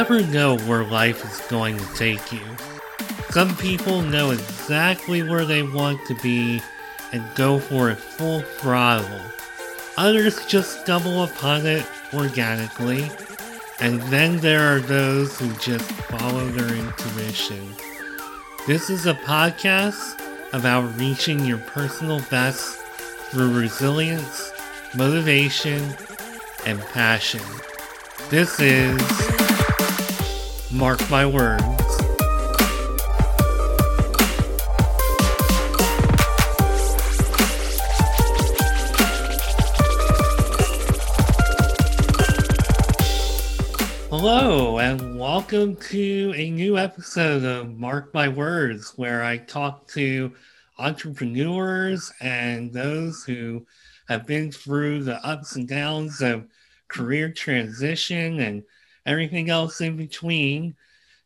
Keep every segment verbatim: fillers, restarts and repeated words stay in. never know where life is going to take you. Some people know exactly where they want to be and go for it full throttle. Others just stumble upon it organically. And then there are those who just follow their intuition. This is a podcast about reaching your personal best through resilience, motivation, and passion. This is Mark My Words. Hello, and welcome to a new episode of Mark My Words, where I talk to entrepreneurs and those who have been through the ups and downs of career transition and everything else in between.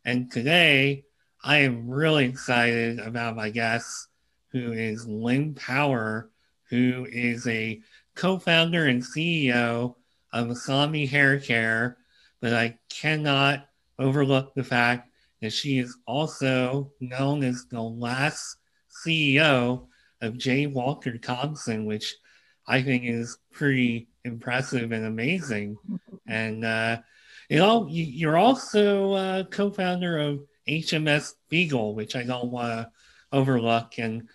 And today, I am really excited about my guest, who is Lynn Power, who is a co-founder and C E O of Masami Hair Care. But I cannot overlook the fact that she is also known as the last C E O of J. Walter Thompson, which I think is pretty impressive and amazing. And uh, you know, you're also uh, co-founder of H M S Beagle, which I don't want to overlook. And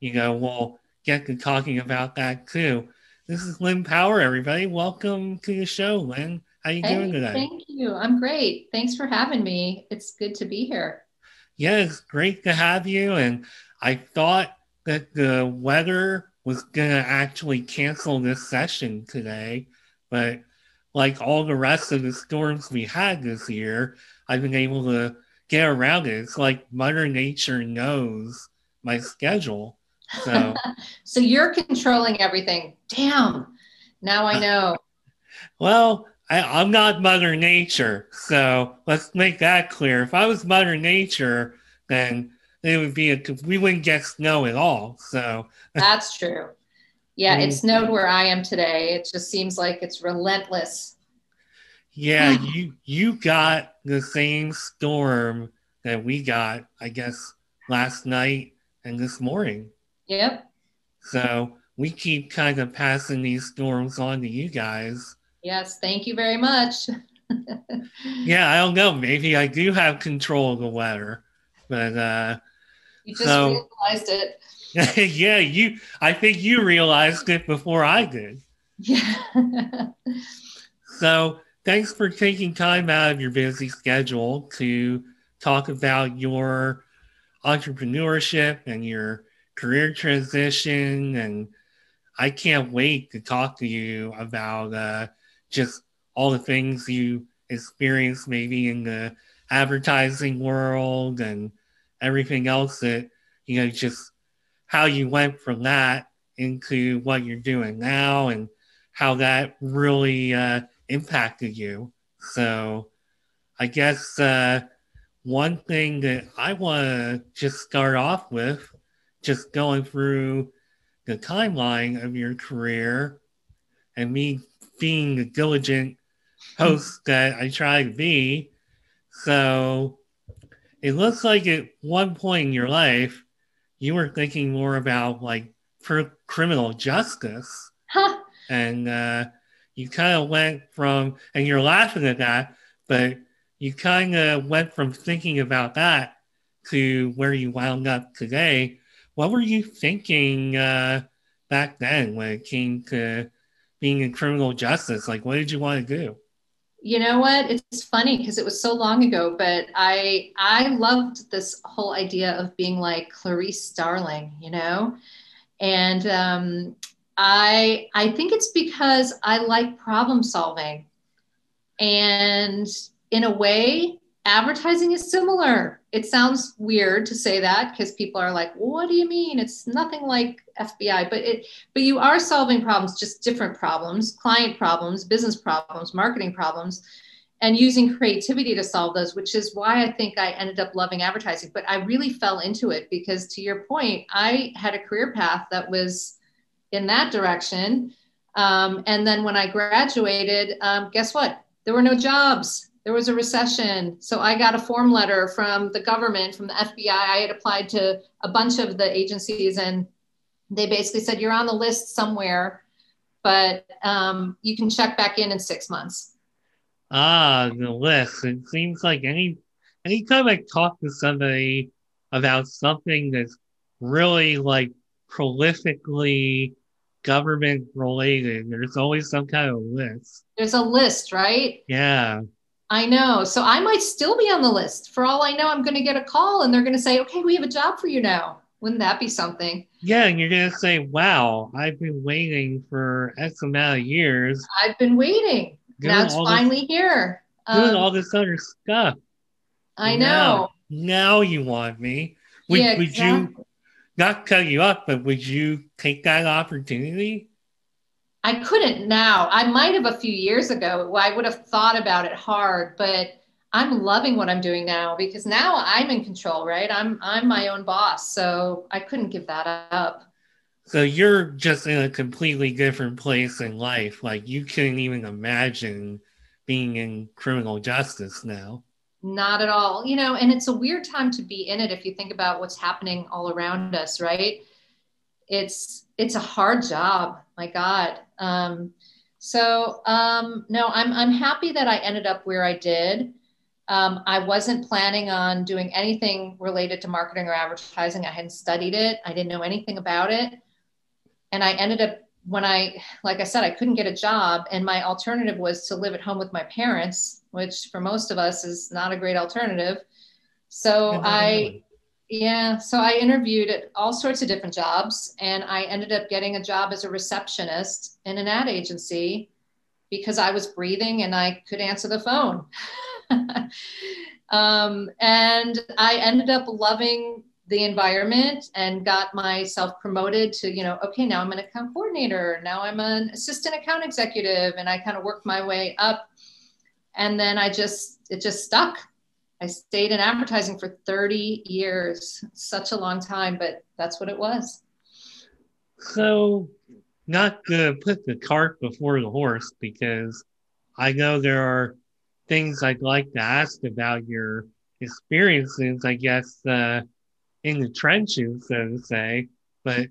you know, we'll get to talking about that too. This is Lynn Power, everybody. Welcome to the show, Lynn. How are you hey, doing today? Thank you. I'm great. Thanks for having me. It's good to be here. Yeah, it's great to have you. And I thought that the weather was going to actually cancel this session today. But like all the rest of the storms we had this year, I've been able to get around it. It's like Mother Nature knows my schedule. So, so you're controlling everything. Damn. Now I know. Well, I, I'm not Mother Nature, so let's make that clear. If I was Mother Nature, then it would be a, we wouldn't get snow at all. So that's true. Yeah, it snowed where I am today. It just seems like it's relentless. Yeah, you you got the same storm that we got, I guess, last night and this morning. Yep. So we keep kind of passing these storms on to you guys. Yes, thank you very much. Yeah, I don't know. Maybe I do have control of the weather, but uh, you just so, realized it. Yeah, you. I think you realized it before I did. Yeah. So thanks for taking time out of your busy schedule to talk about your entrepreneurship and your career transition, and I can't wait to talk to you about uh, just all the things you experience maybe in the advertising world and everything else that, you know, just how you went from that into what you're doing now and how that really uh, impacted you. So I guess uh, one thing that I want to just start off with, just going through the timeline of your career and me being the diligent host that I try to be. So it looks like at one point in your life, you were thinking more about like per- criminal justice. Huh. And uh, you kind of went from, and you're laughing at that, but you kind of went from thinking about that to where you wound up today. What were you thinking uh, back then when it came to being in criminal justice? Like, what did you want to do? You know what? It's funny because it was so long ago, but I I loved this whole idea of being like Clarice Starling, you know? And um, I I think it's because I like problem solving. And in a way, advertising is similar. It sounds weird to say that because people are like, well, what do you mean? It's nothing like F B I, but it, but you are solving problems, just different problems, client problems, business problems, marketing problems, and using creativity to solve those, which is why I think I ended up loving advertising. But I really fell into it because, to your point, I had a career path that was in that direction. Um, and then when I graduated, um, guess what? There were no jobs. There was a recession. So I got a form letter from the government, from the F B I. I had applied to a bunch of the agencies and they basically said, you're on the list somewhere, but um, you can check back in in six months. Ah, the list. It seems like any anytime I talk to somebody about something that's really like prolifically government related, there's always some kind of list. There's a list, right? Yeah. I know. So I might still be on the list. For all I know, I'm going to get a call and they're going to say, okay, we have a job for you now. Wouldn't that be something? Yeah. And you're going to say, wow, I've been waiting for X amount of years. I've been waiting. Doing now it's finally this, here. Doing um, all this other stuff. I know. Now, now you want me. Would, yeah, would exactly. you, not cut you up, but would you take that opportunity? I couldn't now. I might have a few years ago. I would have thought about it hard, but I'm loving what I'm doing now because now I'm in control, right? I'm I'm my own boss, so I couldn't give that up. So you're just in a completely different place in life. Like you couldn't even imagine being in criminal justice now. Not at all. You know, and it's a weird time to be in it if you think about what's happening all around us, right? It's it's a hard job. My God. Um, so, um, no, I'm, I'm happy that I ended up where I did. Um, I wasn't planning on doing anything related to marketing or advertising. I hadn't studied it. I didn't know anything about it. And I ended up when I, like I said, I couldn't get a job and my alternative was to live at home with my parents, which for most of us is not a great alternative. So mm-hmm. I, yeah. So I interviewed at all sorts of different jobs and I ended up getting a job as a receptionist in an ad agency because I was breathing and I could answer the phone. um, and I ended up loving the environment and got myself promoted to, you know, okay, now I'm an account coordinator. Now I'm an assistant account executive. And I kind of worked my way up and then I just, it just stuck. I stayed in advertising for thirty years, such a long time, but that's what it was. So not to put the cart before the horse, because I know there are things I'd like to ask about your experiences, I guess, uh, in the trenches, so to say, but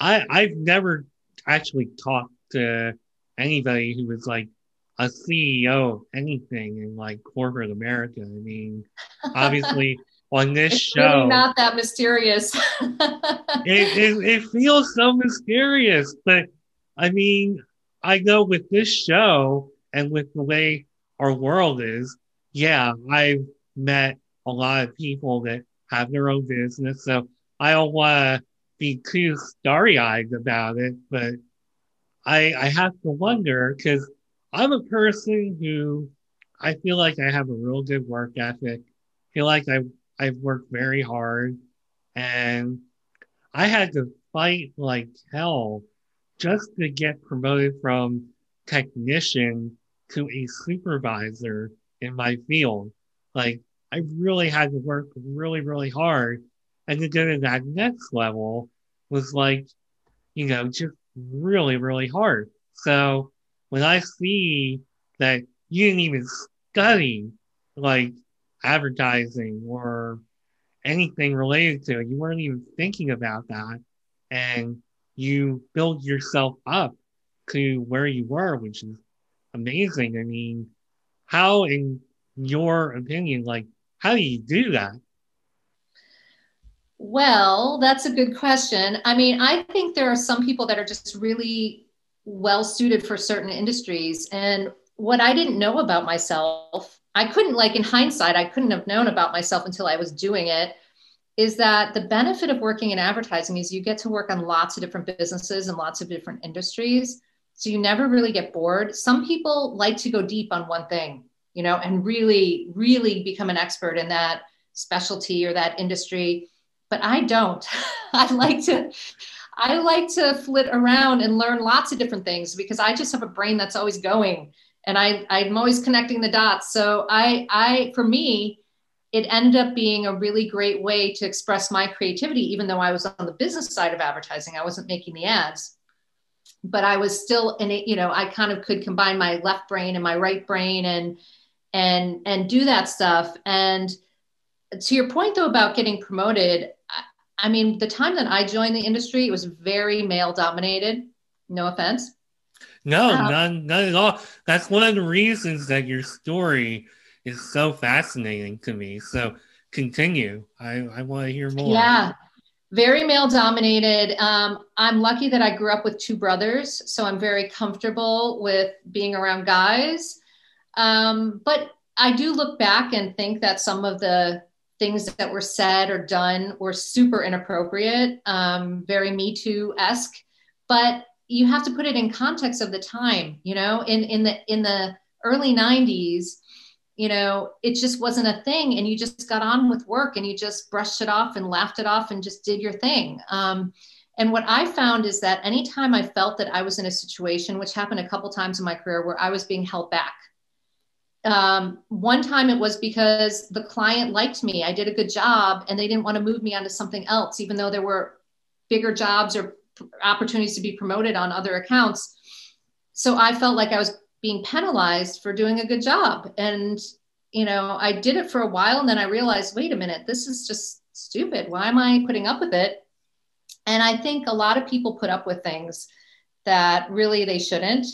I, I've never actually talked to anybody who was like, a C E O of anything in like corporate America. I mean, obviously on this it's show, really not that mysterious. it, it, it feels so mysterious, but I mean, I know with this show and with the way our world is, yeah, I've met a lot of people that have their own business. So I don't want to be too starry-eyed about it, but I, I have to wonder because I'm a person who I feel like I have a real good work ethic. I feel like I, I've worked very hard and I had to fight like hell just to get promoted from technician to a supervisor in my field. Like I really had to work really, really hard. And to go to that next level was like, you know, just really, really hard. So when I see that you didn't even study like advertising or anything related to it, you weren't even thinking about that, and you build yourself up to where you were, which is amazing. I mean, how, in your opinion, like, how do you do that? Well, that's a good question. I mean, I think there are some people that are just really well suited for certain industries. And what I didn't know about myself, I couldn't like in hindsight, I couldn't have known about myself until I was doing it, is that the benefit of working in advertising is you get to work on lots of different businesses and lots of different industries. So you never really get bored. Some people like to go deep on one thing, you know, and really, really become an expert in that specialty or that industry. But I don't. I like to... I like to flit around and learn lots of different things because I just have a brain that's always going and I, I'm always connecting the dots. So I, I, for me, it ended up being a really great way to express my creativity, even though I was on the business side of advertising. I wasn't making the ads, but I was still in it. You know, I kind of could combine my left brain and my right brain and, and and do that stuff. And to your point, though, about getting promoted, I, I mean, the time that I joined the industry, it was very male dominated. No offense. No, um, none, none at all. That's one of the reasons that your story is so fascinating to me. So continue. I, I want to hear more. Yeah, very male dominated. Um, I'm lucky that I grew up with two brothers, so I'm very comfortable with being around guys. Um, but I do look back and think that some of the things that were said or done were super inappropriate, um, very Me Too-esque, but you have to put it in context of the time, you know, in, in the, in the early nineties, you know, it just wasn't a thing, and you just got on with work and you just brushed it off and laughed it off and just did your thing. Um, and what I found is that anytime I felt that I was in a situation, which happened a couple times in my career, where I was being held back. Um, one time it was because the client liked me, I did a good job, and they didn't want to move me onto something else, even though there were bigger jobs or opportunities to be promoted on other accounts. So I felt like I was being penalized for doing a good job. And, you know, I did it for a while, and then I realized, wait a minute, this is just stupid. Why am I putting up with it? And I think a lot of people put up with things that really they shouldn't.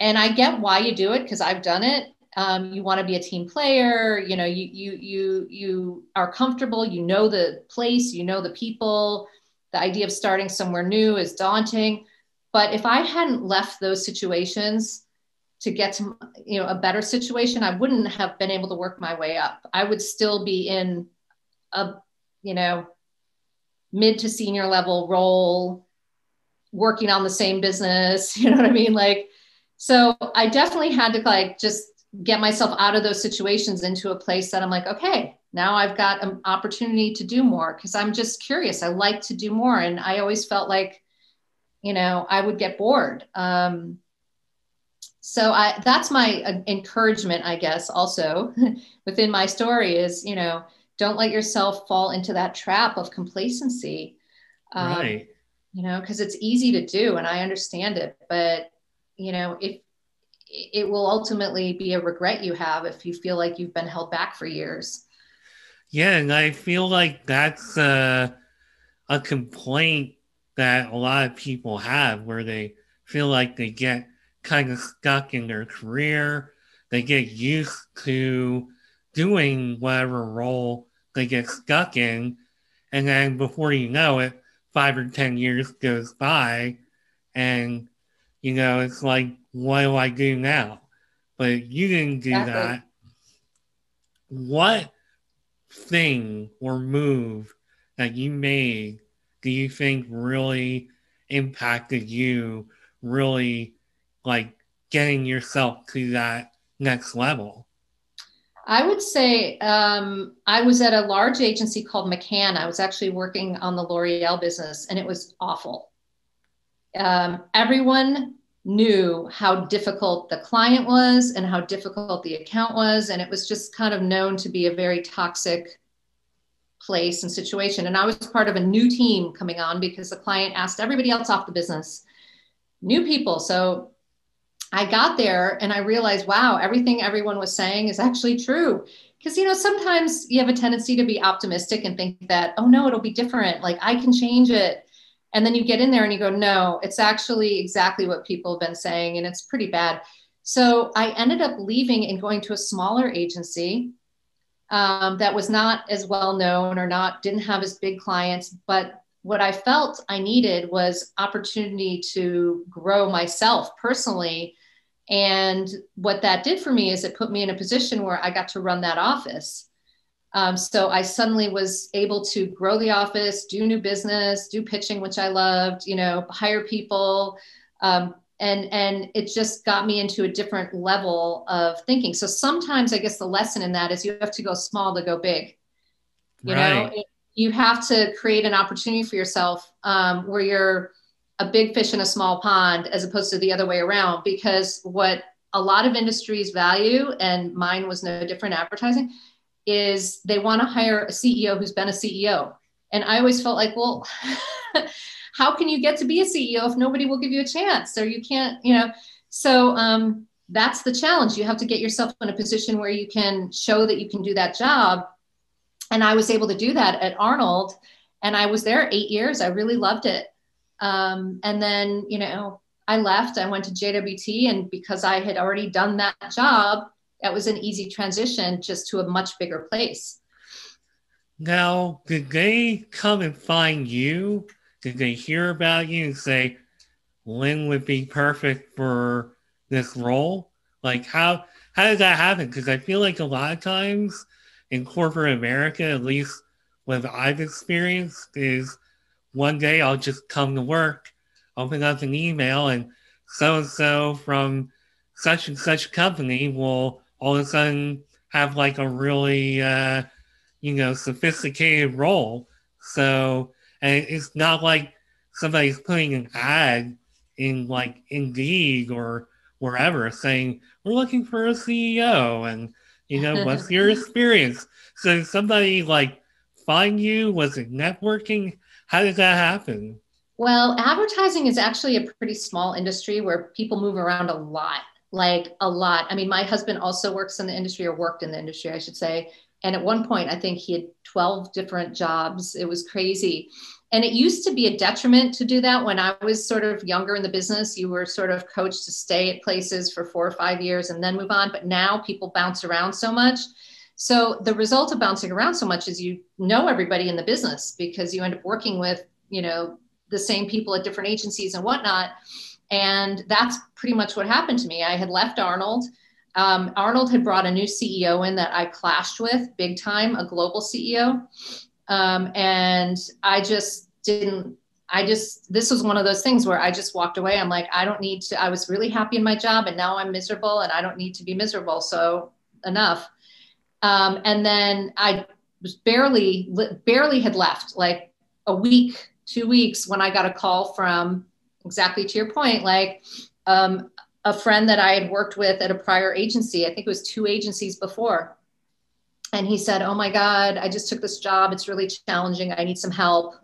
And I get why you do it, because I've done it. Um, you want to be a team player. You know, you, you, you, you are comfortable, you know, the place, you know, the people. The idea of starting somewhere new is daunting. But if I hadn't left those situations to get to, you know, a better situation, I wouldn't have been able to work my way up. I would still be in a, you know, mid to senior level role, working on the same business. You know what I mean? Like, so I definitely had to like just get myself out of those situations into a place that I'm like, okay, now I've got an opportunity to do more, because I'm just curious. I like to do more. And I always felt like, you know, I would get bored. Um, so I, that's my uh, encouragement, I guess, also within my story is, you know, don't let yourself fall into that trap of complacency, um, right. You know, because it's easy to do, and I understand it, but you know, if it will ultimately be a regret you have if you feel like you've been held back for years. Yeah, and I feel like that's uh, a complaint that a lot of people have, where they feel like they get kind of stuck in their career. They get used to doing whatever role they get stuck in. And then before you know it, five or ten years goes by, and, you know, it's like, what do I do now? But you didn't do exactly. that. What thing or move that you made do you think really impacted you, really like getting yourself to that next level? I would say um, I was at a large agency called McCann. I was actually working on the L'Oreal business, and it was awful. Um, everyone knew how difficult the client was and how difficult the account was. And it was just kind of known to be a very toxic place and situation. And I was part of a new team coming on because the client asked everybody else off the business, new people. So I got there and I realized, wow, everything everyone was saying is actually true. Because, you know, sometimes you have a tendency to be optimistic and think that, oh no, it'll be different. Like I can change it. And then you get in there and you go, no, it's actually exactly what people have been saying. And it's pretty bad. So I ended up leaving and going to a smaller agency um, that was not as well known or not, didn't have as big clients. But what I felt I needed was opportunity to grow myself personally. And what that did for me is it put me in a position where I got to run that office. Um, so I suddenly was able to grow the office, do new business, do pitching, which I loved, you know, hire people. Um, and, and it just got me into a different level of thinking. So sometimes I guess the lesson in that is you have to go small to go big. You right. know, you have to create an opportunity for yourself um, where you're a big fish in a small pond, as opposed to the other way around, because what a lot of industries value, and mine was no different, advertising, is they want to hire a C E O who's been a C E O. And I always felt like, well, how can you get to be a C E O if nobody will give you a chance, or you can't, you know? So um, that's the challenge. You have to get yourself in a position where you can show that you can do that job. And I was able to do that at Arnold, and I was there eight years. I really loved it. Um, and then, you know, I left, I went to J W T, and because I had already done that job, that was an easy transition just to a much bigger place. Now, did they come and find you? Did they hear about you and say, Lynn would be perfect for this role? Like, how, how did that happen? Because I feel like a lot of times in corporate America, at least what I've experienced, is one day I'll just come to work, open up an email, and so-and-so from such and such company will all of a sudden have like a really, uh, you know, sophisticated role. So, and it's not like somebody's putting an ad in like Indeed or wherever saying, we're looking for a C E O and, you know, what's your experience? So did somebody like find you? Was it networking? How did that happen? Well, advertising is actually a pretty small industry where people move around a lot, like a lot. I mean, my husband also works in the industry, or worked in the industry, I should say. And at one point, I think he had twelve different jobs. It was crazy. And it used to be a detriment to do that. When I was sort of younger in the business, you were sort of coached to stay at places for four or five years and then move on. But now people bounce around so much. So the result of bouncing around so much is you know everybody in the business, because you end up working with, you know, the same people at different agencies and whatnot. And that's pretty much what happened to me. I had left Arnold. Um, Arnold had brought a new C E O in that I clashed with big time, a global C E O. Um, and I just didn't, I just, this was one of those things where I just walked away. I'm like, I don't need to, I was really happy in my job and now I'm miserable and I don't need to be miserable. So enough. Um, and then I was barely, barely had left, like a week, two weeks when I got a call from, exactly to your point, like, um, a friend that I had worked with at a prior agency. I think it was two agencies before. And he said, oh my God, I just took this job. It's really challenging. I need some help.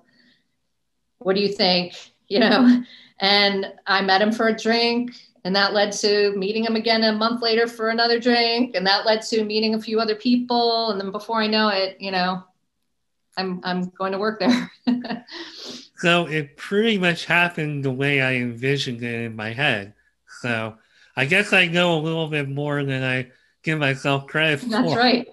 What do you think? You know, and I met him for a drink, and that led to meeting him again a month later for another drink. And that led to meeting a few other people. And then before I know it, you know, I'm, I'm going to work there. So it pretty much happened the way I envisioned it in my head. So I guess I know a little bit more than I give myself credit for. That's right.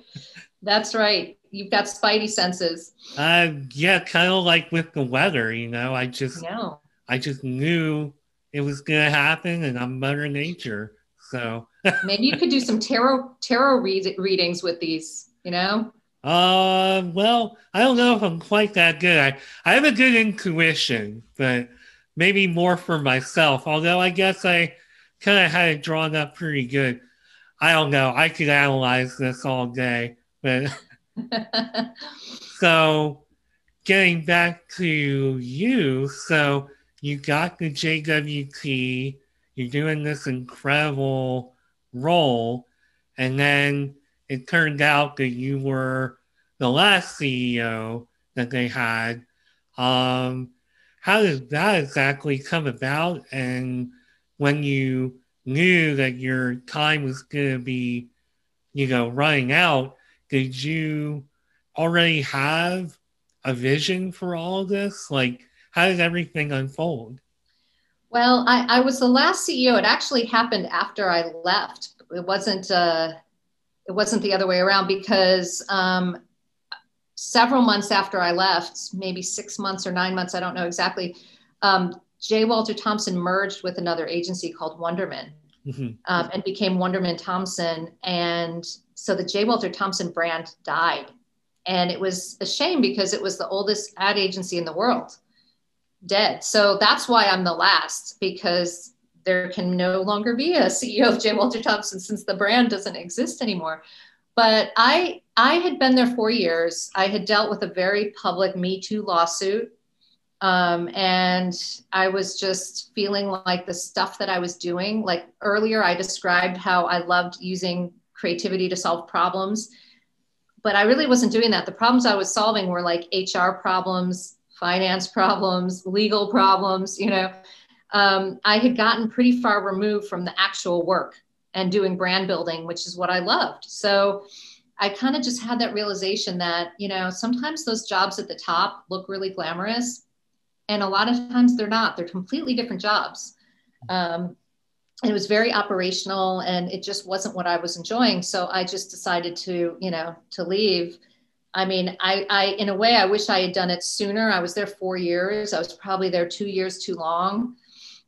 That's right. You've got spidey senses. Uh, yeah, kind of like with the weather, you know, I just, no. I just knew it was going to happen, and I'm Mother Nature. So maybe you could do some tarot, tarot read- readings with these, you know? Uh, well, I don't know if I'm quite that good. I, I have a good intuition, but maybe more for myself. Although I guess I kind of had it drawn up pretty good. I don't know. I could analyze this all day. But so getting back to you, so you got the J W T, you're doing this incredible role, and then it turned out that you were the last C E O that they had. Um, how did that exactly come about? And when you knew that your time was going to be, you know, running out, did you already have a vision for all of this? Like, how did everything unfold? Well, I, I was the last C E O. It actually happened after I left. It wasn't uh, it wasn't the other way around, because um, several months after I left, maybe six months or nine months, I don't know exactly, um, J. Walter Thompson merged with another agency called Wunderman. Mm-hmm. Um, and became Wunderman Thompson. And so the J. Walter Thompson brand died. And it was a shame because it was the oldest ad agency in the world, dead. So that's why I'm the last, because there can no longer be a C E O of J. Walter Thompson since the brand doesn't exist anymore. But I, I had been there four years. I had dealt with a very public Me Too lawsuit. Um, and I was just feeling like the stuff that I was doing, like earlier I described how I loved using creativity to solve problems, but I really wasn't doing that. The problems I was solving were like H R problems, finance problems, legal problems, you know, um, I had gotten pretty far removed from the actual work and doing brand building, which is what I loved. So I kind of just had that realization that, you know, sometimes those jobs at the top look really glamorous, and a lot of times they're not. They're completely different jobs. Um, it was very operational, and it just wasn't what I was enjoying. So I just decided to, you know, to leave. I mean, I, I, in a way, I wish I had done it sooner. I was there four years. I was probably there two years too long.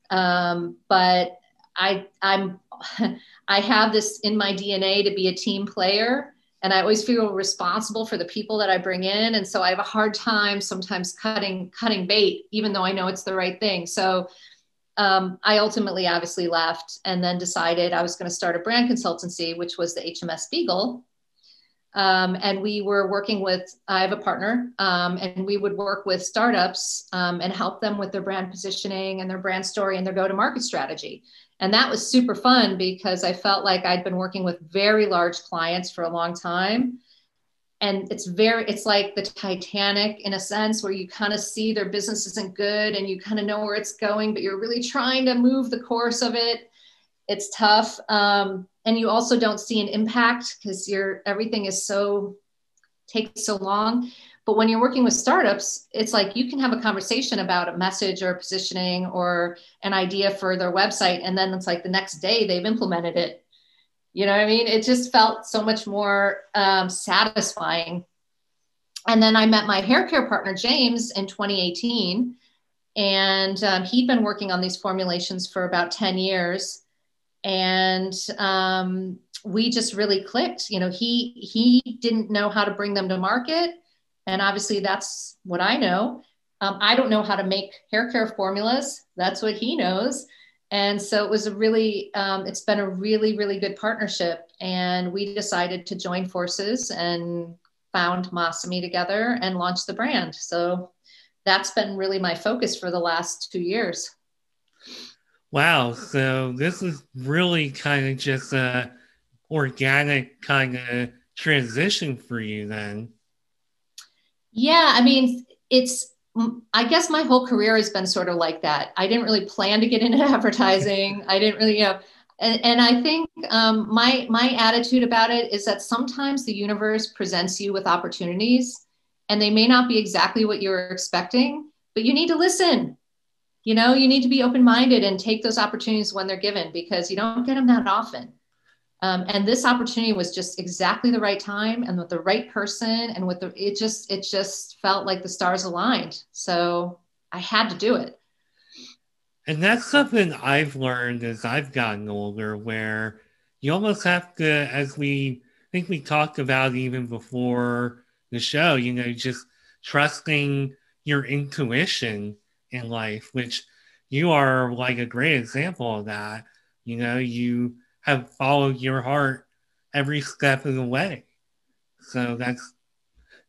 Um, but I, I'm, I have this in my D N A to be a team player, and I always feel responsible for the people that I bring in. And so I have a hard time sometimes cutting, cutting bait, even though I know it's the right thing. So, um, I ultimately obviously left, and then decided I was going to start a brand consultancy, which was the H M S Beagle. Um, and we were working with, I have a partner, um, and we would work with startups, um, and help them with their brand positioning and their brand story and their go-to-market strategy. And that was super fun, because I felt like I'd been working with very large clients for a long time. And it's very, it's like the Titanic in a sense, where you kind of see their business isn't good and you kind of know where it's going, but you're really trying to move the course of it. It's tough. Um, and you also don't see an impact, because you're, everything is so, takes so long. But when you're working with startups, it's like you can have a conversation about a message or positioning or an idea for their website, and then it's like the next day they've implemented it. You know what I mean? It just felt so much more um, satisfying. And then I met my hair care partner, James, in twenty eighteen. And um, he'd been working on these formulations for about ten years. And um, we just really clicked. You know, he, he didn't know how to bring them to market. And obviously that's what I know. Um, I don't know how to make hair care formulas. That's what he knows. And so it was a really, um, it's been a really, really good partnership. And we decided to join forces and found Masami together and launched the brand. So that's been really my focus for the last two years. Wow. So this is really kind of just a organic kind of transition for you then. Yeah, I mean, it's, I guess my whole career has been sort of like that. I didn't really plan to get into advertising. I didn't really, you know, and, and I think um, my, my attitude about it is that sometimes the universe presents you with opportunities, and they may not be exactly what you're expecting, but you need to listen. You know, you need to be open-minded and take those opportunities when they're given, because you don't get them that often. Um, and this opportunity was just exactly the right time, and with the right person, and with the, it just, it just felt like the stars aligned. So I had to do it. And that's something I've learned as I've gotten older, where you almost have to, as we I think we talked about even before the show, you know, just trusting your intuition in life, which you are like a great example of that. You know, you have followed your heart every step of the way. So that's,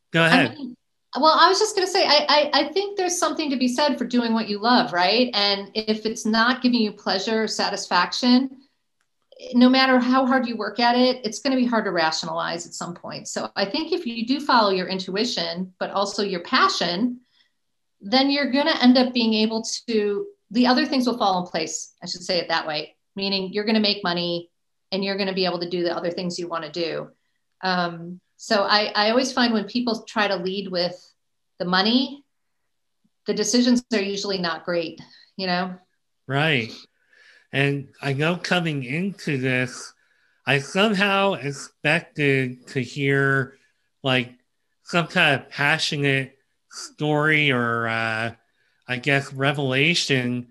go ahead. I mean, well, I was just going to say, I, I, I think there's something to be said for doing what you love, right? And if it's not giving you pleasure or satisfaction, no matter how hard you work at it, it's going to be hard to rationalize at some point. So I think if you do follow your intuition, but also your passion, then you're going to end up being able to, the other things will fall in place. I should say it that way. Meaning you're going to make money, and you're going to be able to do the other things you want to do. Um, so I, I always find when people try to lead with the money, the decisions are usually not great, you know? Right. And I know coming into this, I somehow expected to hear like some kind of passionate story or uh, I guess revelation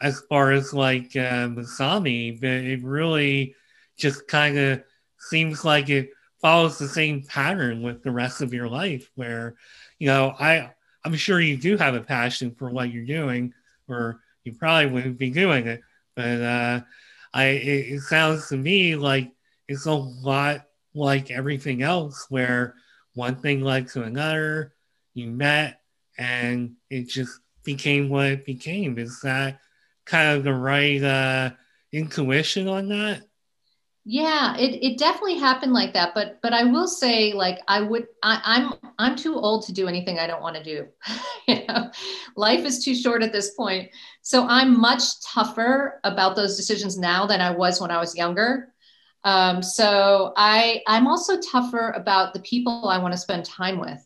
as far as like uh, Masami, but it really just kind of seems like it follows the same pattern with the rest of your life, where, you know, I, I'm sure you do have a passion for what you're doing, or you probably wouldn't be doing it. But uh, I, it, it sounds to me like it's a lot like everything else, where one thing led to another, you met, and it just became what it became. Is that kind of the right uh, intuition on that? Yeah, it, it definitely happened like that. But but I will say, like, I would, I, I'm I'm too old to do anything I don't want to do. You know, life is too short at this point. So I'm much tougher about those decisions now than I was when I was younger. Um, so I, I'm also tougher about the people I want to spend time with.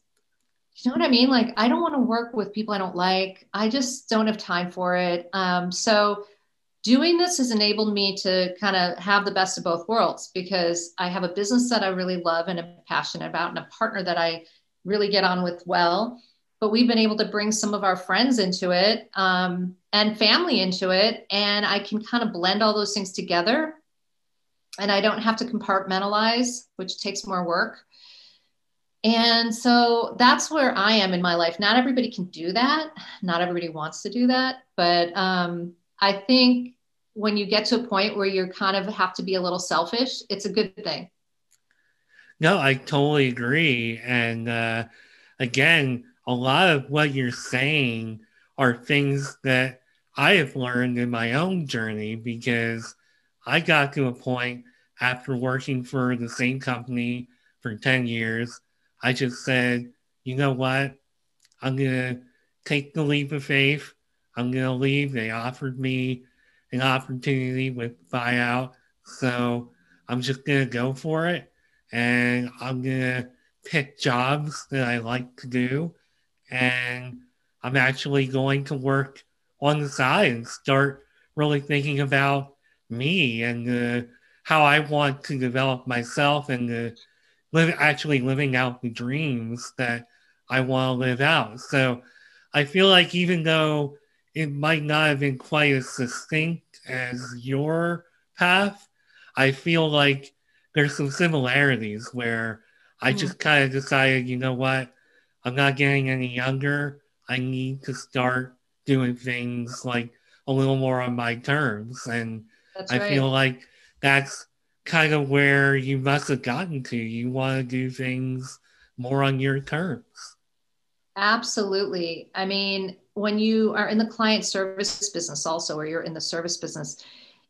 You know what I mean? Like, I don't want to work with people I don't like. I just don't have time for it. Um, so doing this has enabled me to kind of have the best of both worlds, because I have a business that I really love and am passionate about, and a partner that I really get on with well. But we've been able to bring some of our friends into it, um, and family into it. And I can kind of blend all those things together, and I don't have to compartmentalize, which takes more work. And so that's where I am in my life. Not everybody can do that. Not everybody wants to do that. But um, I think when you get to a point where you kind of have to be a little selfish, it's a good thing. No, I totally agree. And uh, again, a lot of what you're saying are things that I have learned in my own journey, because I got to a point after working for the same company for ten years, I just said, you know what, I'm going to take the leap of faith. I'm going to leave. They offered me an opportunity with buyout, so I'm just going to go for it. And I'm going to pick jobs that I like to do. And I'm actually going to work on the side and start really thinking about me and uh, how I want to develop myself, and the live, actually living out the dreams that I want to live out. So I feel like, even though it might not have been quite as succinct as your path, I feel like there's some similarities where I mm-hmm. just kind of decided, you know what, I'm not getting any younger. I need to start doing things like a little more on my terms. And that's I right. feel like that's kind of where you must have gotten to. You want to do things more on your terms. Absolutely. I mean, when you are in the client service business also, or you're in the service business,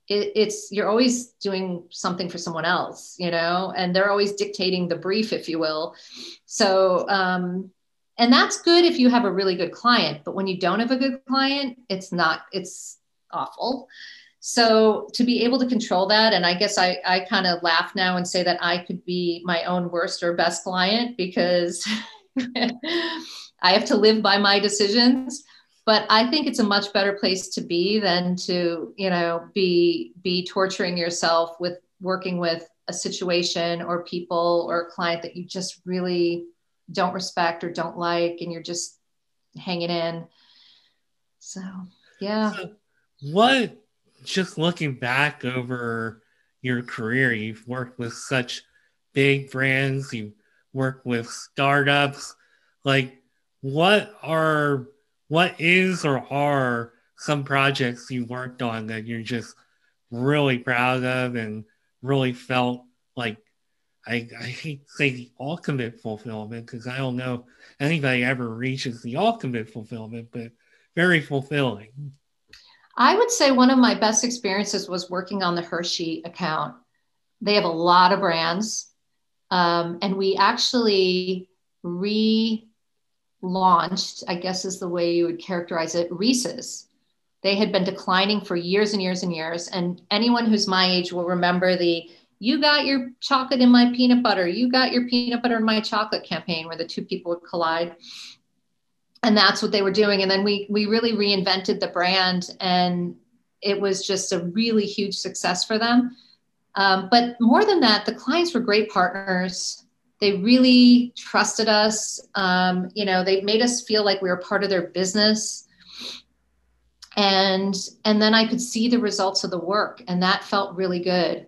it, it's, you're always doing something for someone else, you know, and they're always dictating the brief, if you will. So, um, and that's good if you have a really good client, but when you don't have a good client, it's not, it's awful. So to be able to control that, and I guess I, I kind of laugh now and say that I could be my own worst or best client, because I have to live by my decisions. But I think it's a much better place to be than to, you know, be, be torturing yourself with working with a situation or people or a client that you just really don't respect or don't like, and you're just hanging in. So, yeah. So what, just looking back over your career, you've worked with such big brands, you've worked with startups. Like, what are, what is or are some projects you worked on that you're just really proud of and really felt like, I, I hate to say the ultimate fulfillment, because I don't know if anybody ever reaches the ultimate fulfillment, but very fulfilling. I would say one of my best experiences was working on the Hershey account. They have a lot of brands. Um, and we actually relaunched, I guess is the way you would characterize it, Reese's. They had been declining for years and years and years. And anyone who's my age will remember the "you got your chocolate in my peanut butter, you got your peanut butter in my chocolate" campaign, where the two people would collide. And that's what they were doing. And then we, we really reinvented the brand, and it was just a really huge success for them. Um, but more than that, the clients were great partners. They really trusted us. Um, you know, they made us feel like we were part of their business. And, and then I could see the results of the work, and that felt really good.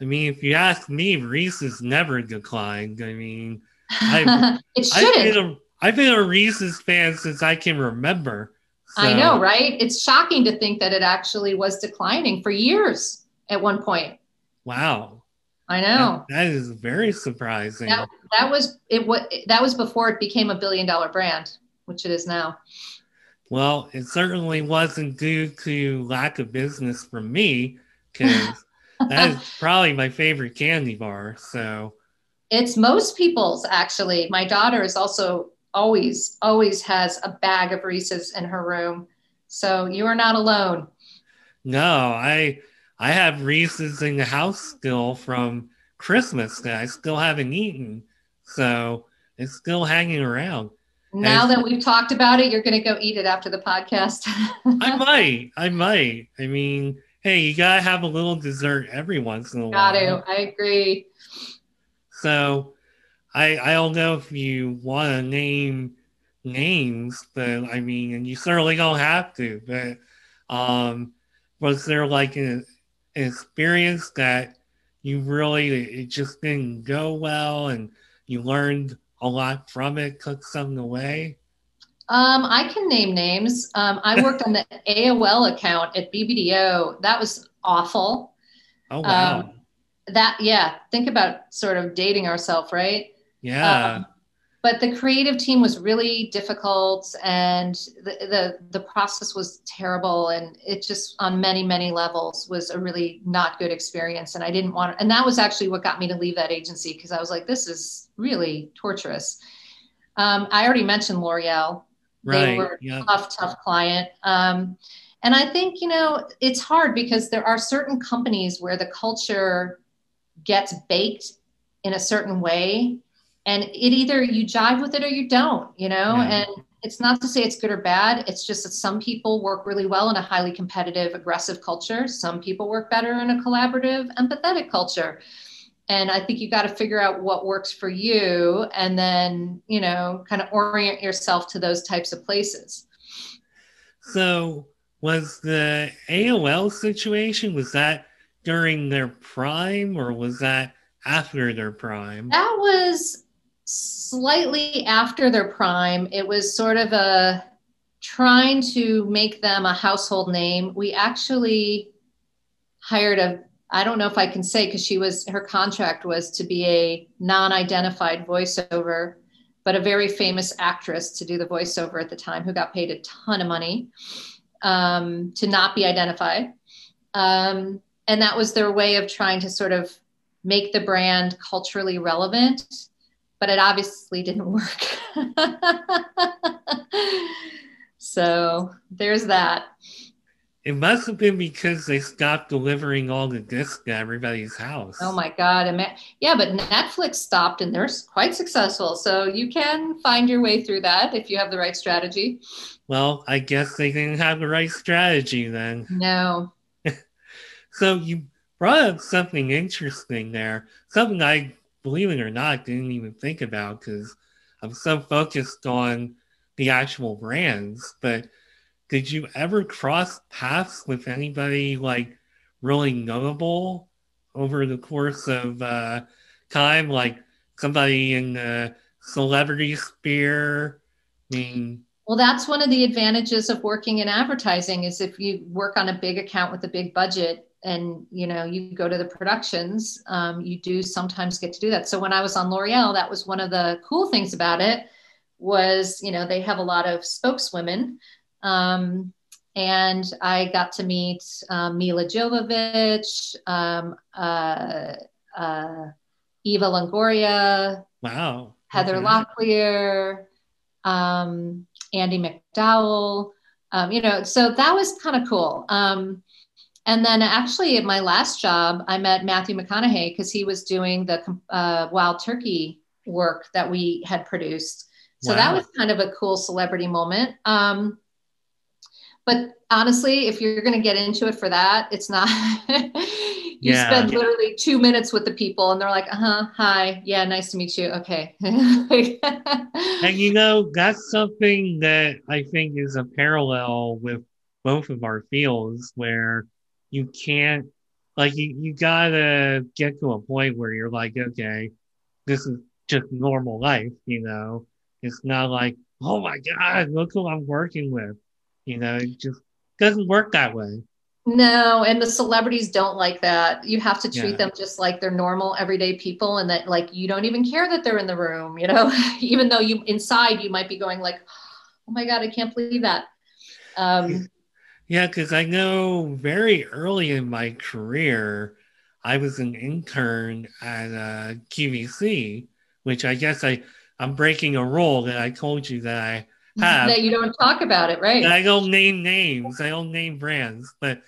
I mean, if you ask me, Reese's never declined. I mean, I've, it shouldn't. I've been, a, I've been a Reese's fan since I can remember. So. I know, right? It's shocking to think that it actually was declining for years at one point. Wow. I know. That, that is very surprising. That, that was it. What that was before it became a billion dollar brand, which it is now. Well, it certainly wasn't due to lack of business from me, because that is probably my favorite candy bar. So it's most people's, actually. My daughter is also always, always has a bag of Reese's in her room. So you are not alone. No, I, I have Reese's in the house still from Christmas that I still haven't eaten. So it's still hanging around. Now and that we've talked about it, you're going to go eat it after the podcast. I might. I might. I mean, hey, you got to have a little dessert every once in a got while. Got to. I agree. So I, I don't know if you want to name names, but I mean, and you certainly don't have to, but um, was there like an, an experience that you really, it just didn't go well and you learned a lot from it, took something away? Um, I can name names. Um, I worked on the A O L account at B B D O. That was awful. Oh, wow. Um, that, yeah, think about sort of dating ourselves, right? Yeah. Um, but the creative team was really difficult and the, the the process was terrible. And it just on many, many levels was a really not good experience. And I didn't want to, and that was actually what got me to leave that agency because I was like, this is really torturous. Um, I already mentioned L'Oreal. Right. They were yep. a tough, tough client. Um, and I think, you know, it's hard because there are certain companies where the culture gets baked in a certain way. And it either you jive with it or you don't, you know, yeah. And it's not to say it's good or bad. It's just that some people work really well in a highly competitive, aggressive culture. Some people work better in a collaborative, empathetic culture. And I think you got to figure out what works for you and then, you know, kind of orient yourself to those types of places. So was the A O L situation, was that during their prime or was that after their prime? That was slightly after their prime. It was sort of a trying to make them a household name. We actually hired a, I don't know if I can say, because she was, her contract was to be a non-identified voiceover, but a very famous actress to do the voiceover at the time who got paid a ton of money um, to not be identified. Um, and that was their way of trying to sort of make the brand culturally relevant, but it obviously didn't work. So there's that. It must have been because they stopped delivering all the discs to everybody's house. Oh my God. Yeah, but Netflix stopped and they're quite successful. So you can find your way through that if you have the right strategy. Well, I guess they didn't have the right strategy then. No. So you brought up something interesting there. Something I, believe it or not, didn't even think about because I'm so focused on the actual brands. But did you ever cross paths with anybody like really notable over the course of uh, time? Like somebody in the celebrity sphere? I mean, well, that's one of the advantages of working in advertising is if you work on a big account with a big budget, and, you know, you go to the productions, um, you do sometimes get to do that. So when I was on L'Oreal, that was one of the cool things about it was, you know, they have a lot of spokeswomen. Um, and I got to meet um, Milla Jovovich, um, uh, uh, Eva Longoria, wow, Heather Locklear, um, Andie MacDowell, um, you know, so that was kind of cool. Um, And then actually at my last job, I met Matthew McConaughey because he was doing the uh, Wild Turkey work that we had produced. So wow. That was kind of a cool celebrity moment. Um, but honestly, if you're going to get into it for that, it's not, you yeah. spend literally two minutes with the people and they're like, uh-huh, hi. Yeah. Nice to meet you. Okay. like, and you know, that's something that I think is a parallel with both of our fields where you can't, like, you, you gotta get to a point where you're like, okay, this is just normal life, you know? It's not like, oh my God, look who I'm working with. You know, it just doesn't work that way. No, and the celebrities don't like that. You have to treat yeah. them just like they're normal, everyday people and that, like, you don't even care that they're in the room, you know? Even though you inside, you might be going like, oh my God, I can't believe that. Um, Yeah, because I know very early in my career, I was an intern at uh, Q V C, which I guess I, I'm breaking a rule that I told you that I have. That you don't talk about it, right? That I don't name names. I don't name brands. But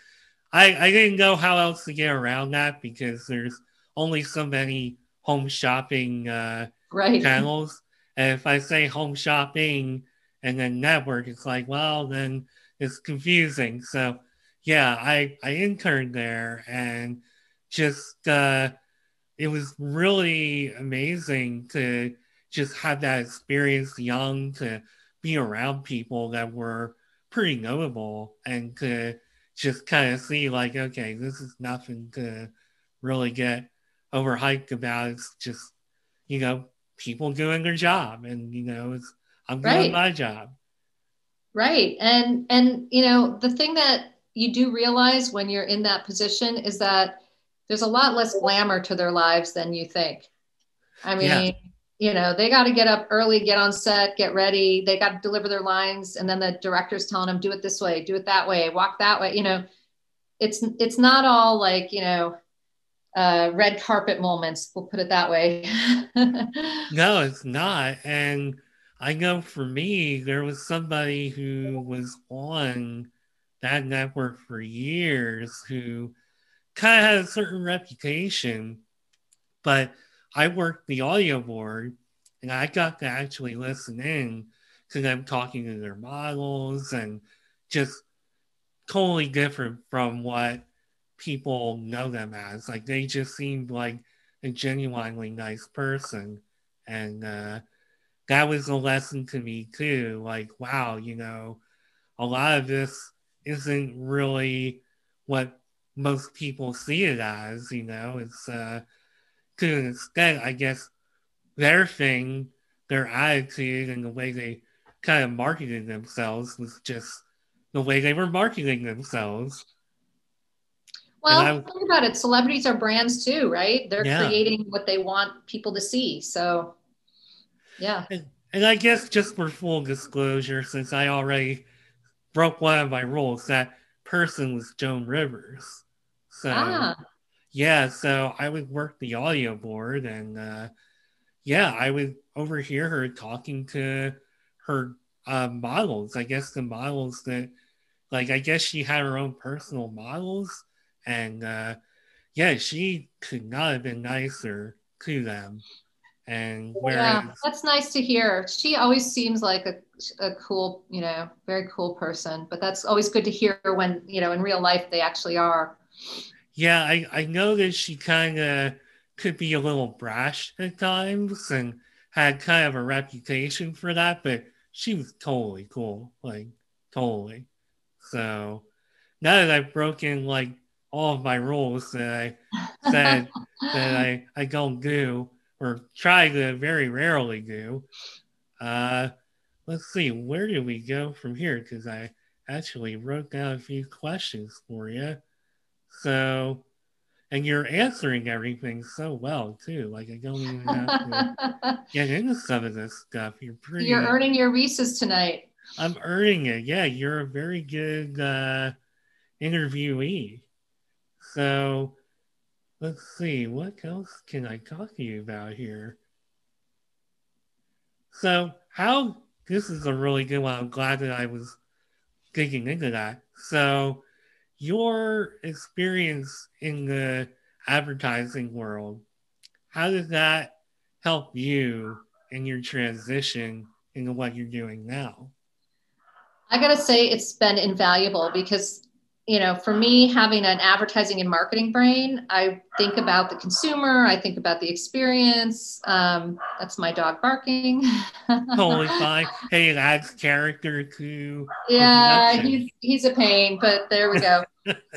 I, I didn't know how else to get around that because there's only so many home shopping uh, right. channels. And if I say home shopping and then network, it's like, well, then it's confusing. So yeah, I, I interned there and just uh, it was really amazing to just have that experience young, to be around people that were pretty notable and to just kind of see like, okay, this is nothing to really get overhyped about. It's just, you know, people doing their job and, you know, it's, I'm doing right. my job. Right. And, and, you know, the thing that you do realize when you're in that position is that there's a lot less glamour to their lives than you think. I mean, yeah. you know, they got to get up early, get on set, get ready. They got to deliver their lines. And then the director's telling them, do it this way, do it that way, walk that way. You know, it's, it's not all like, you know, uh, red carpet moments. We'll put it that way. No, it's not. And I know for me, there was somebody who was on that network for years who kind of had a certain reputation, but I worked the audio board and I got to actually listen in to them talking to their models and just totally different from what people know them as. Like they just seemed like a genuinely nice person. And uh, that was a lesson to me too. Like, wow, you know, a lot of this isn't really what most people see it as, you know, it's uh, to an extent, I guess, their thing, their attitude and the way they kind of marketed themselves was just the way they were marketing themselves. Well, I, think about it. Celebrities are brands too, right? They're yeah. creating what they want people to see. So, yeah. And, and I guess just for full disclosure, since I already broke one of my rules, that person was Joan Rivers. So, ah. yeah, so I would work the audio board and uh, yeah, I would overhear her talking to her uh, models. I guess the models that, like, I guess she had her own personal models. And uh, yeah, she could not have been nicer to them. And whereas, yeah, that's nice to hear. She always seems like a, a cool, you know, very cool person, but that's always good to hear when, you know, in real life they actually are. Yeah, I, I know that she kind of could be a little brash at times and had kind of a reputation for that, but she was totally cool, like totally. So now that I've broken like all of my rules that I said that I, I don't do or try to very rarely do. Uh, let's see, where do we go from here? Because I actually wrote down a few questions for you. So, and you're answering everything so well too. Like I don't even have to get into some of this stuff. You're pretty. You're earning your Reese's tonight. I'm earning it. Yeah, you're a very good uh, interviewee. So let's see, what else can I talk to you about here? So how, this is a really good one. I'm glad that I was digging into that. So your experience in the advertising world, how does that help you in your transition into what you're doing now? I gotta say it's been invaluable because you know, for me, having an advertising and marketing brain, I think about the consumer. I think about the experience. Um, that's my dog barking. Totally fine. Hey, it adds character to. Yeah, he's he's a pain, but there we go.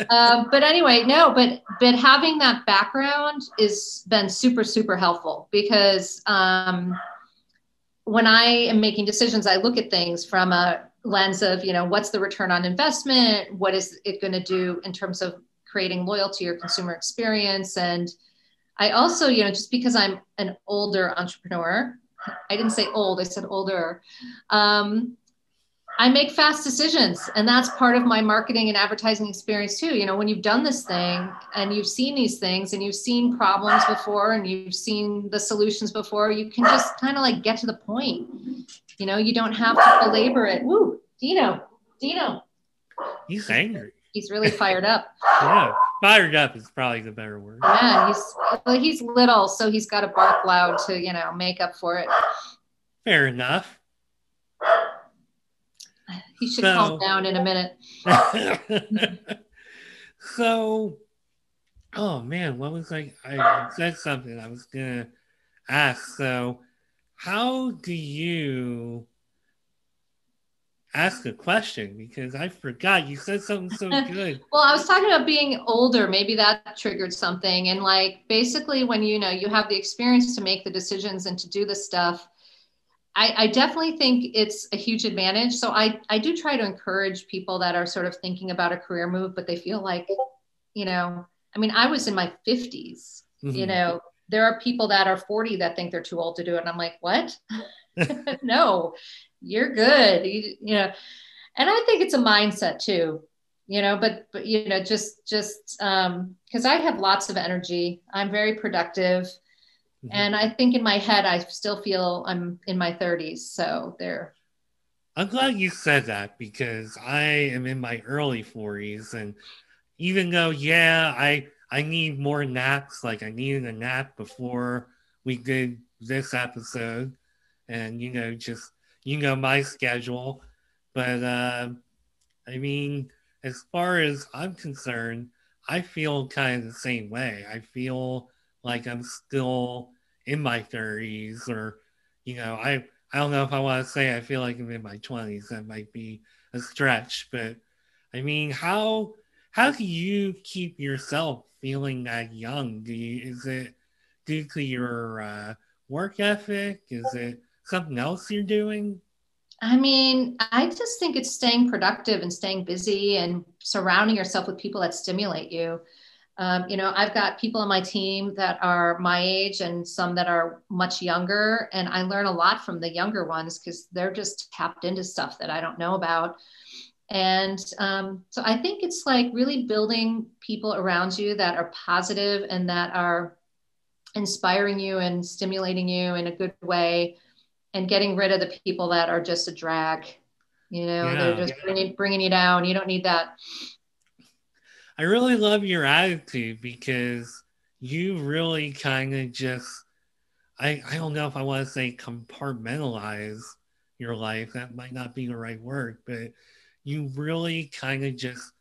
um, but anyway, no, but but having that background is been super super helpful because um, when I am making decisions, I look at things from a lens of, you know, what's the return on investment? What is it going to do in terms of creating loyalty or consumer experience? And I also, you know, just because I'm an older entrepreneur, I didn't say old, I said older. Um, I make fast decisions. And that's part of my marketing and advertising experience too. You know, when you've done this thing and you've seen these things and you've seen problems before and you've seen the solutions before, you can just kind of like get to the point. You know, you don't have to belabor it. Woo, Dino, Dino. He's angry. he's really fired up. Yeah, fired up is probably the better word. Yeah, he's well, he's little, so he's got to bark loud to, you know, make up for it. Fair enough. He should so, calm down in a minute. So, oh man, what was like? I said something I was gonna ask. So, how do you ask a question? Because I forgot you said something so good. Well, I was talking about being older. Maybe that triggered something. And like, basically, when you know you have the experience to make the decisions and to do the stuff. I, I definitely think it's a huge advantage. So I, I do try to encourage people that are sort of thinking about a career move, but they feel like, you know, I mean, I was in my fifties, mm-hmm. you know, there are people that are forty that think they're too old to do it. And I'm like, what? No, you're good. You, you know, and I think it's a mindset too, you know, but, but, you know, just, just um, cause I have lots of energy. I'm very productive. And I think in my head, I still feel I'm in my thirties. So there. I'm glad you said that because I am in my early forties. And even though, yeah, I I need more naps. Like I needed a nap before we did this episode. And, you know, just, you know, my schedule. But, uh, I mean, as far as I'm concerned, I feel kind of the same way. I feel like I'm still in my thirties, or, you know, I, I don't know if I want to say I feel like I'm in my twenties. That might be a stretch, but I mean, how how do you keep yourself feeling that young? Do you, is it due to your uh, work ethic? Is it something else you're doing? I mean, I just think it's staying productive and staying busy and surrounding yourself with people that stimulate you. Um, you know, I've got people on my team that are my age and some that are much younger. And I learn a lot from the younger ones because they're just tapped into stuff that I don't know about. And um, so I think it's like really building people around you that are positive and that are inspiring you and stimulating you in a good way and getting rid of the people that are just a drag, you know, yeah, they're just yeah. bringing, bringing you down. You don't need that. I really love your attitude because you really kind of just, I, I don't know if I want to say compartmentalize your life. That might not be the right word, but you really kind of just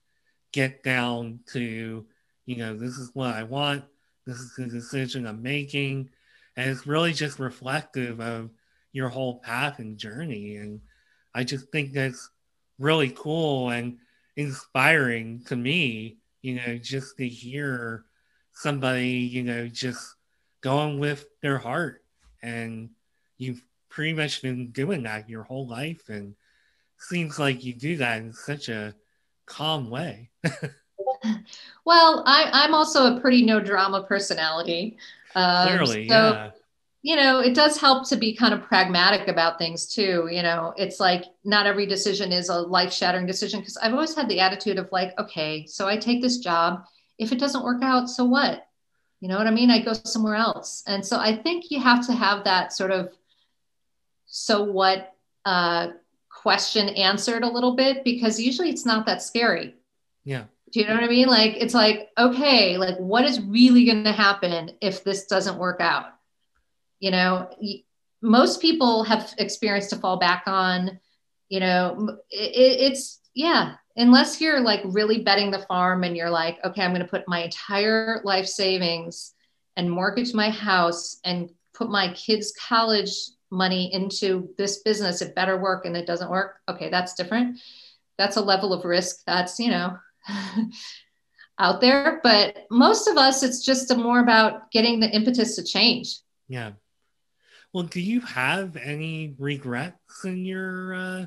get down to, you know, this is what I want. This is the decision I'm making. And it's really just reflective of your whole path and journey. And I just think that's really cool and inspiring to me. You know, just to hear somebody, you know, just going with their heart. And you've pretty much been doing that your whole life. And seems like you do that in such a calm way. Well, I, I'm also a pretty no drama personality. Um, Clearly, so, yeah. You know, it does help to be kind of pragmatic about things too. You know, it's like not every decision is a life-shattering decision because I've always had the attitude of like, okay, so I take this job. If it doesn't work out, so what? You know what I mean? I go somewhere else. And so I think you have to have that sort of so what uh, question answered a little bit because usually it's not that scary. Yeah. Do you know what I mean? Like, it's like, okay, like what is really going to happen if this doesn't work out? You know, most people have experience to fall back on, you know, it, it's, yeah, unless you're like really betting the farm and you're like, okay, I'm going to put my entire life savings and mortgage my house and put my kids' college money into this business. It better work and it doesn't work. Okay. That's different. That's a level of risk that's, you know, out there, but most of us, it's just a more about getting the impetus to change. Yeah. Well, do you have any regrets in your uh,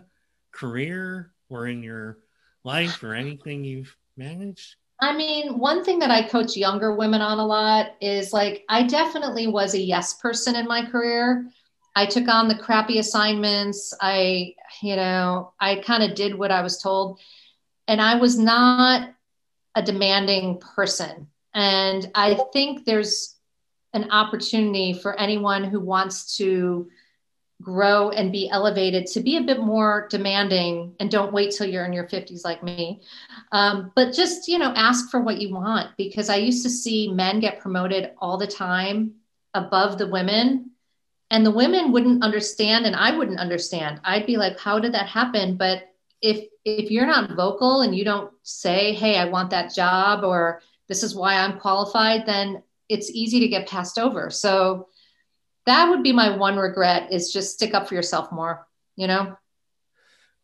career or in your life or anything you've managed? I mean, one thing that I coach younger women on a lot is like, I definitely was a yes person in my career. I took on the crappy assignments. I, you know, I kind of did what I was told and I was not a demanding person. And I think there's an opportunity for anyone who wants to grow and be elevated to be a bit more demanding, and don't wait till you're in your fifties like me. Um, but just, you know, ask for what you want, because I used to see men get promoted all the time above the women, and the women wouldn't understand. And I wouldn't understand. I'd be like, how did that happen? But if, if you're not vocal and you don't say, hey, I want that job, or this is why I'm qualified, then it's easy to get passed over. So that would be my one regret, is just stick up for yourself more, you know?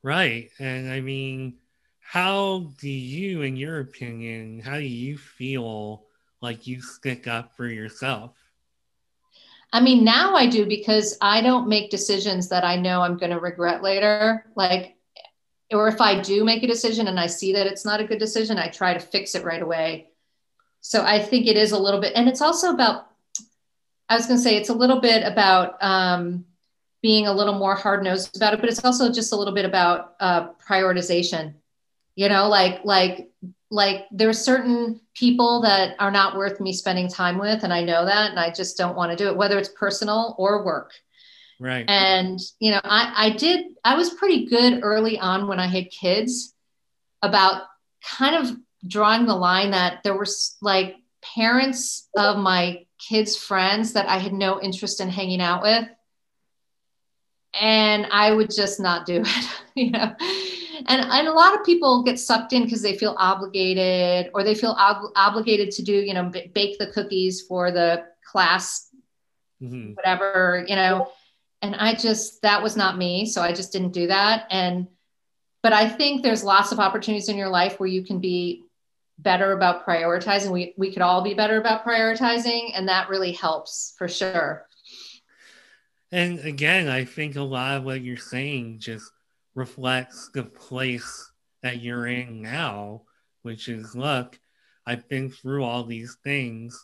Right. And I mean, how do you, in your opinion, how do you feel like you stick up for yourself? I mean, now I do, because I don't make decisions that I know I'm going to regret later. Like, or if I do make a decision and I see that it's not a good decision, I try to fix it right away. So I think it is a little bit, and it's also about, I was going to say, it's a little bit about um, being a little more hard-nosed about it, but it's also just a little bit about uh, prioritization, you know, like, like, like there are certain people that are not worth me spending time with. And I know that, and I just don't want to do it, whether it's personal or work. Right. And, you know, I, I did, I was pretty good early on when I had kids about kind of drawing the line that there were like parents of my kids' friends that I had no interest in hanging out with, and I would just not do it, you know. And, and a lot of people get sucked in because they feel obligated, or they feel ob- obligated to do, you know, b- bake the cookies for the class, mm-hmm. whatever, you know. And I just, that was not me. So I just didn't do that. And, but I think there's lots of opportunities in your life where you can be better about prioritizing. We we could all be better about prioritizing, and that really helps for sure. And again, I think a lot of what you're saying just reflects the place that you're in now, which is, look, I've been through all these things.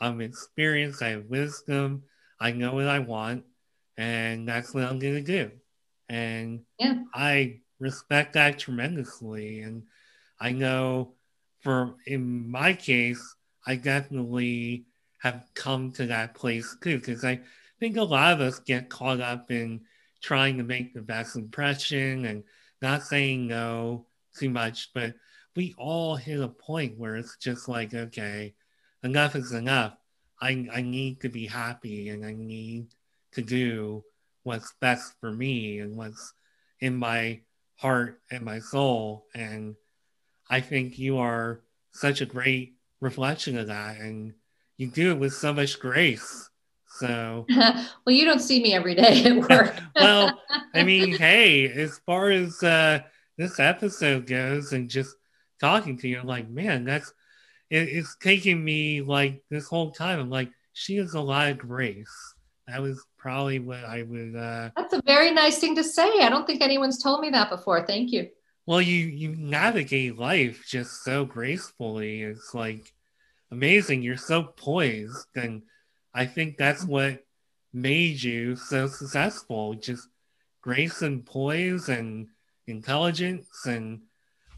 I'm experienced, I have wisdom, I know what I want, and that's what I'm gonna do. And yeah. I respect that tremendously. And I know, for in my case, I definitely have come to that place too, because I think a lot of us get caught up in trying to make the best impression and not saying no too much, but we all hit a point where it's just like, okay, enough is enough. I, I need to be happy, and I need to do what's best for me and what's in my heart and my soul. And I think you are such a great reflection of that, and you do it with so much grace. So, well, you don't see me every day at work. Well, I mean, hey, as far as uh, this episode goes, and just talking to you, I'm like, man, that's it, it's taking me like this whole time. I'm like, she has a lot of grace. That was probably what I would. Uh, that's a very nice thing to say. I don't think anyone's told me that before. Thank you. Well, you, you navigate life just so gracefully. It's like amazing. You're so poised. And I think that's what made you so successful. Just grace and poise and intelligence and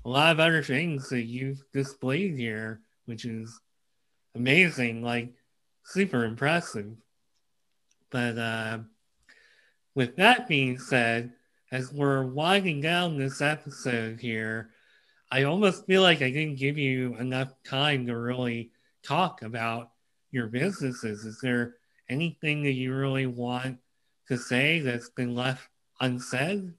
a lot of other things that you've displayed here, which is amazing, like super impressive. But uh, with that being said, as we're winding down this episode here, I almost feel like I didn't give you enough time to really talk about your businesses. Is there anything that you really want to say that's been left unsaid?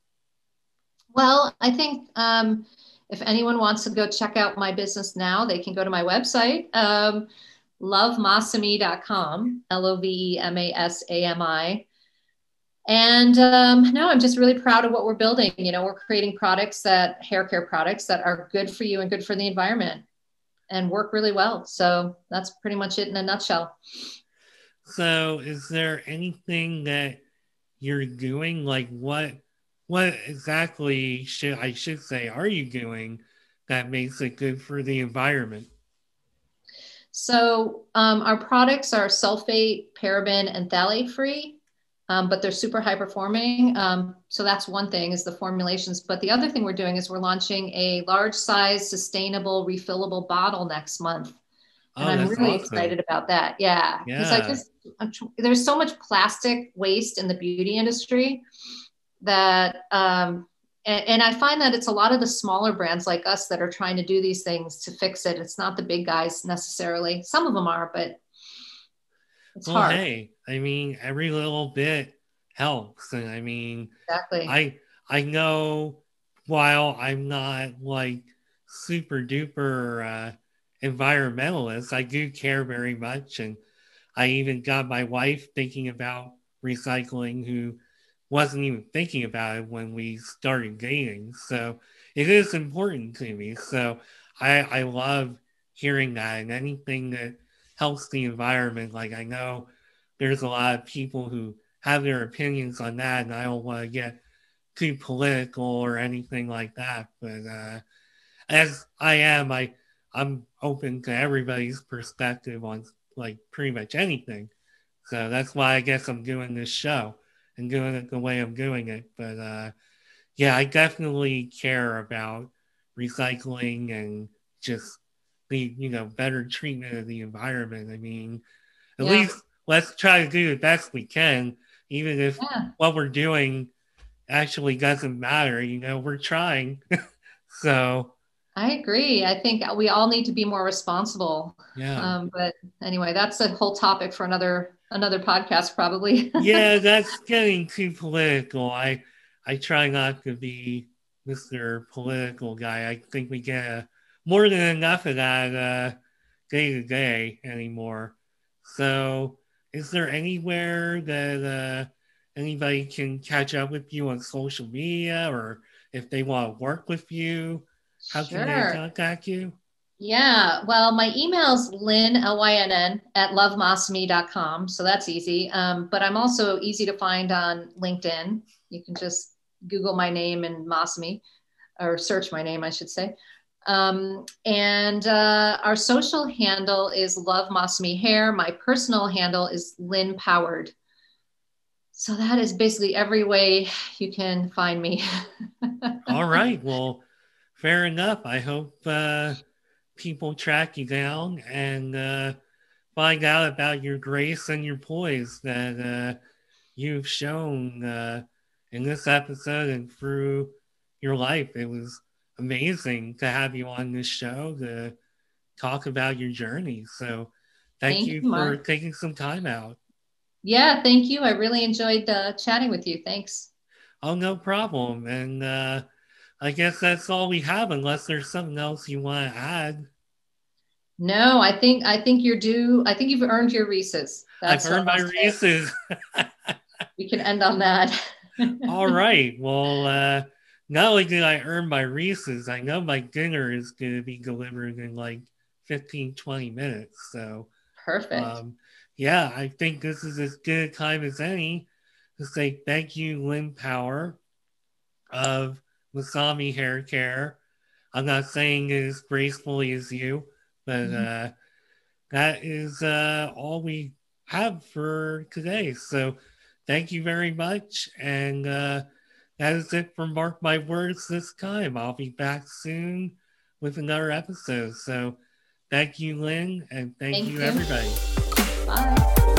Well, I think um, if anyone wants to go check out my business now, they can go to my website, um, love masami dot com, L O V E M A S A M I. And um, no, I'm just really proud of what we're building. You know, we're creating products that, hair care products that are good for you and good for the environment and work really well. So that's pretty much it in a nutshell. So is there anything that you're doing? Like what, what exactly should, I should say, are you doing that makes it good for the environment? So um, our products are sulfate, paraben, and phthalate free. Um, but they're super high performing. Um, so that's one thing, is the formulations. But the other thing we're doing is we're launching a large size, sustainable, refillable bottle next month. And oh, I'm really awesome. excited about that. Yeah. Because yeah. I just, I'm, there's so much plastic waste in the beauty industry that, um, and, and I find that it's a lot of the smaller brands like us that are trying to do these things to fix it. It's not the big guys necessarily. Some of them are, but it's well, hard. Hey, I mean, every little bit helps. And I mean, exactly. I, I know while I'm not like super duper, uh, environmentalist, I do care very much, and I even got my wife thinking about recycling, who wasn't even thinking about it when we started dating. So it is important to me. So I, I love hearing that, and anything that helps the environment. Like, I know there's a lot of people who have their opinions on that, and I don't want to get too political or anything like that, but uh, as I am I I'm open to everybody's perspective on like pretty much anything. So that's why I guess I'm doing this show and doing it the way I'm doing it. But uh, yeah, I definitely care about recycling and just the, you know, better treatment of the environment. I mean, at yeah. least let's try to do the best we can, even if yeah. what we're doing actually doesn't matter, you know, we're trying. So I agree. I think we all need to be more responsible. Yeah. Um, but anyway, that's a whole topic for another another podcast, probably. Yeah, that's getting too political. I I try not to be Mister Political Guy. I think we get uh, more than enough of that uh, day to day anymore. So, is there anywhere that uh, anybody can catch up with you on social media, or if they want to work with you? How sure. can I contact you? Yeah. Well, my email's Lynn, L Y N N, at love masami dot com. So that's easy. Um, but I'm also easy to find on LinkedIn. You can just Google my name and Masami, or search my name, I should say. Um, and uh, our social handle is Love Masami Hair. My personal handle is Lynn Powered. So that is basically every way you can find me. All right. Well, fair enough. I hope uh, people track you down and uh, find out about your grace and your poise that uh, you've shown uh, in this episode and through your life. It was amazing to have you on this show to talk about your journey. So thank, thank you, you for taking some time out. Yeah, thank you. I really enjoyed uh, chatting with you. Thanks. Oh, no problem. And uh, I guess that's all we have, unless there's something else you want to add. No, I think I think you're due. I think you've earned your Reese's. That's I've earned my Reese's. We can end on that. All right. Well, uh, not only did I earn my Reese's, I know my dinner is going to be delivered in like fifteen, twenty minutes. So perfect. Um, yeah, I think this is as good a time as any to say thank you, Lynn Power, of Masami Hair Care. I'm not saying it as gracefully as you, but mm-hmm. uh, that is uh, all we have for today. So thank you very much. And uh, that is it for Mark My Words this time. I'll be back soon with another episode. So thank you, Lynn, and thank, thank you, you, everybody. Bye.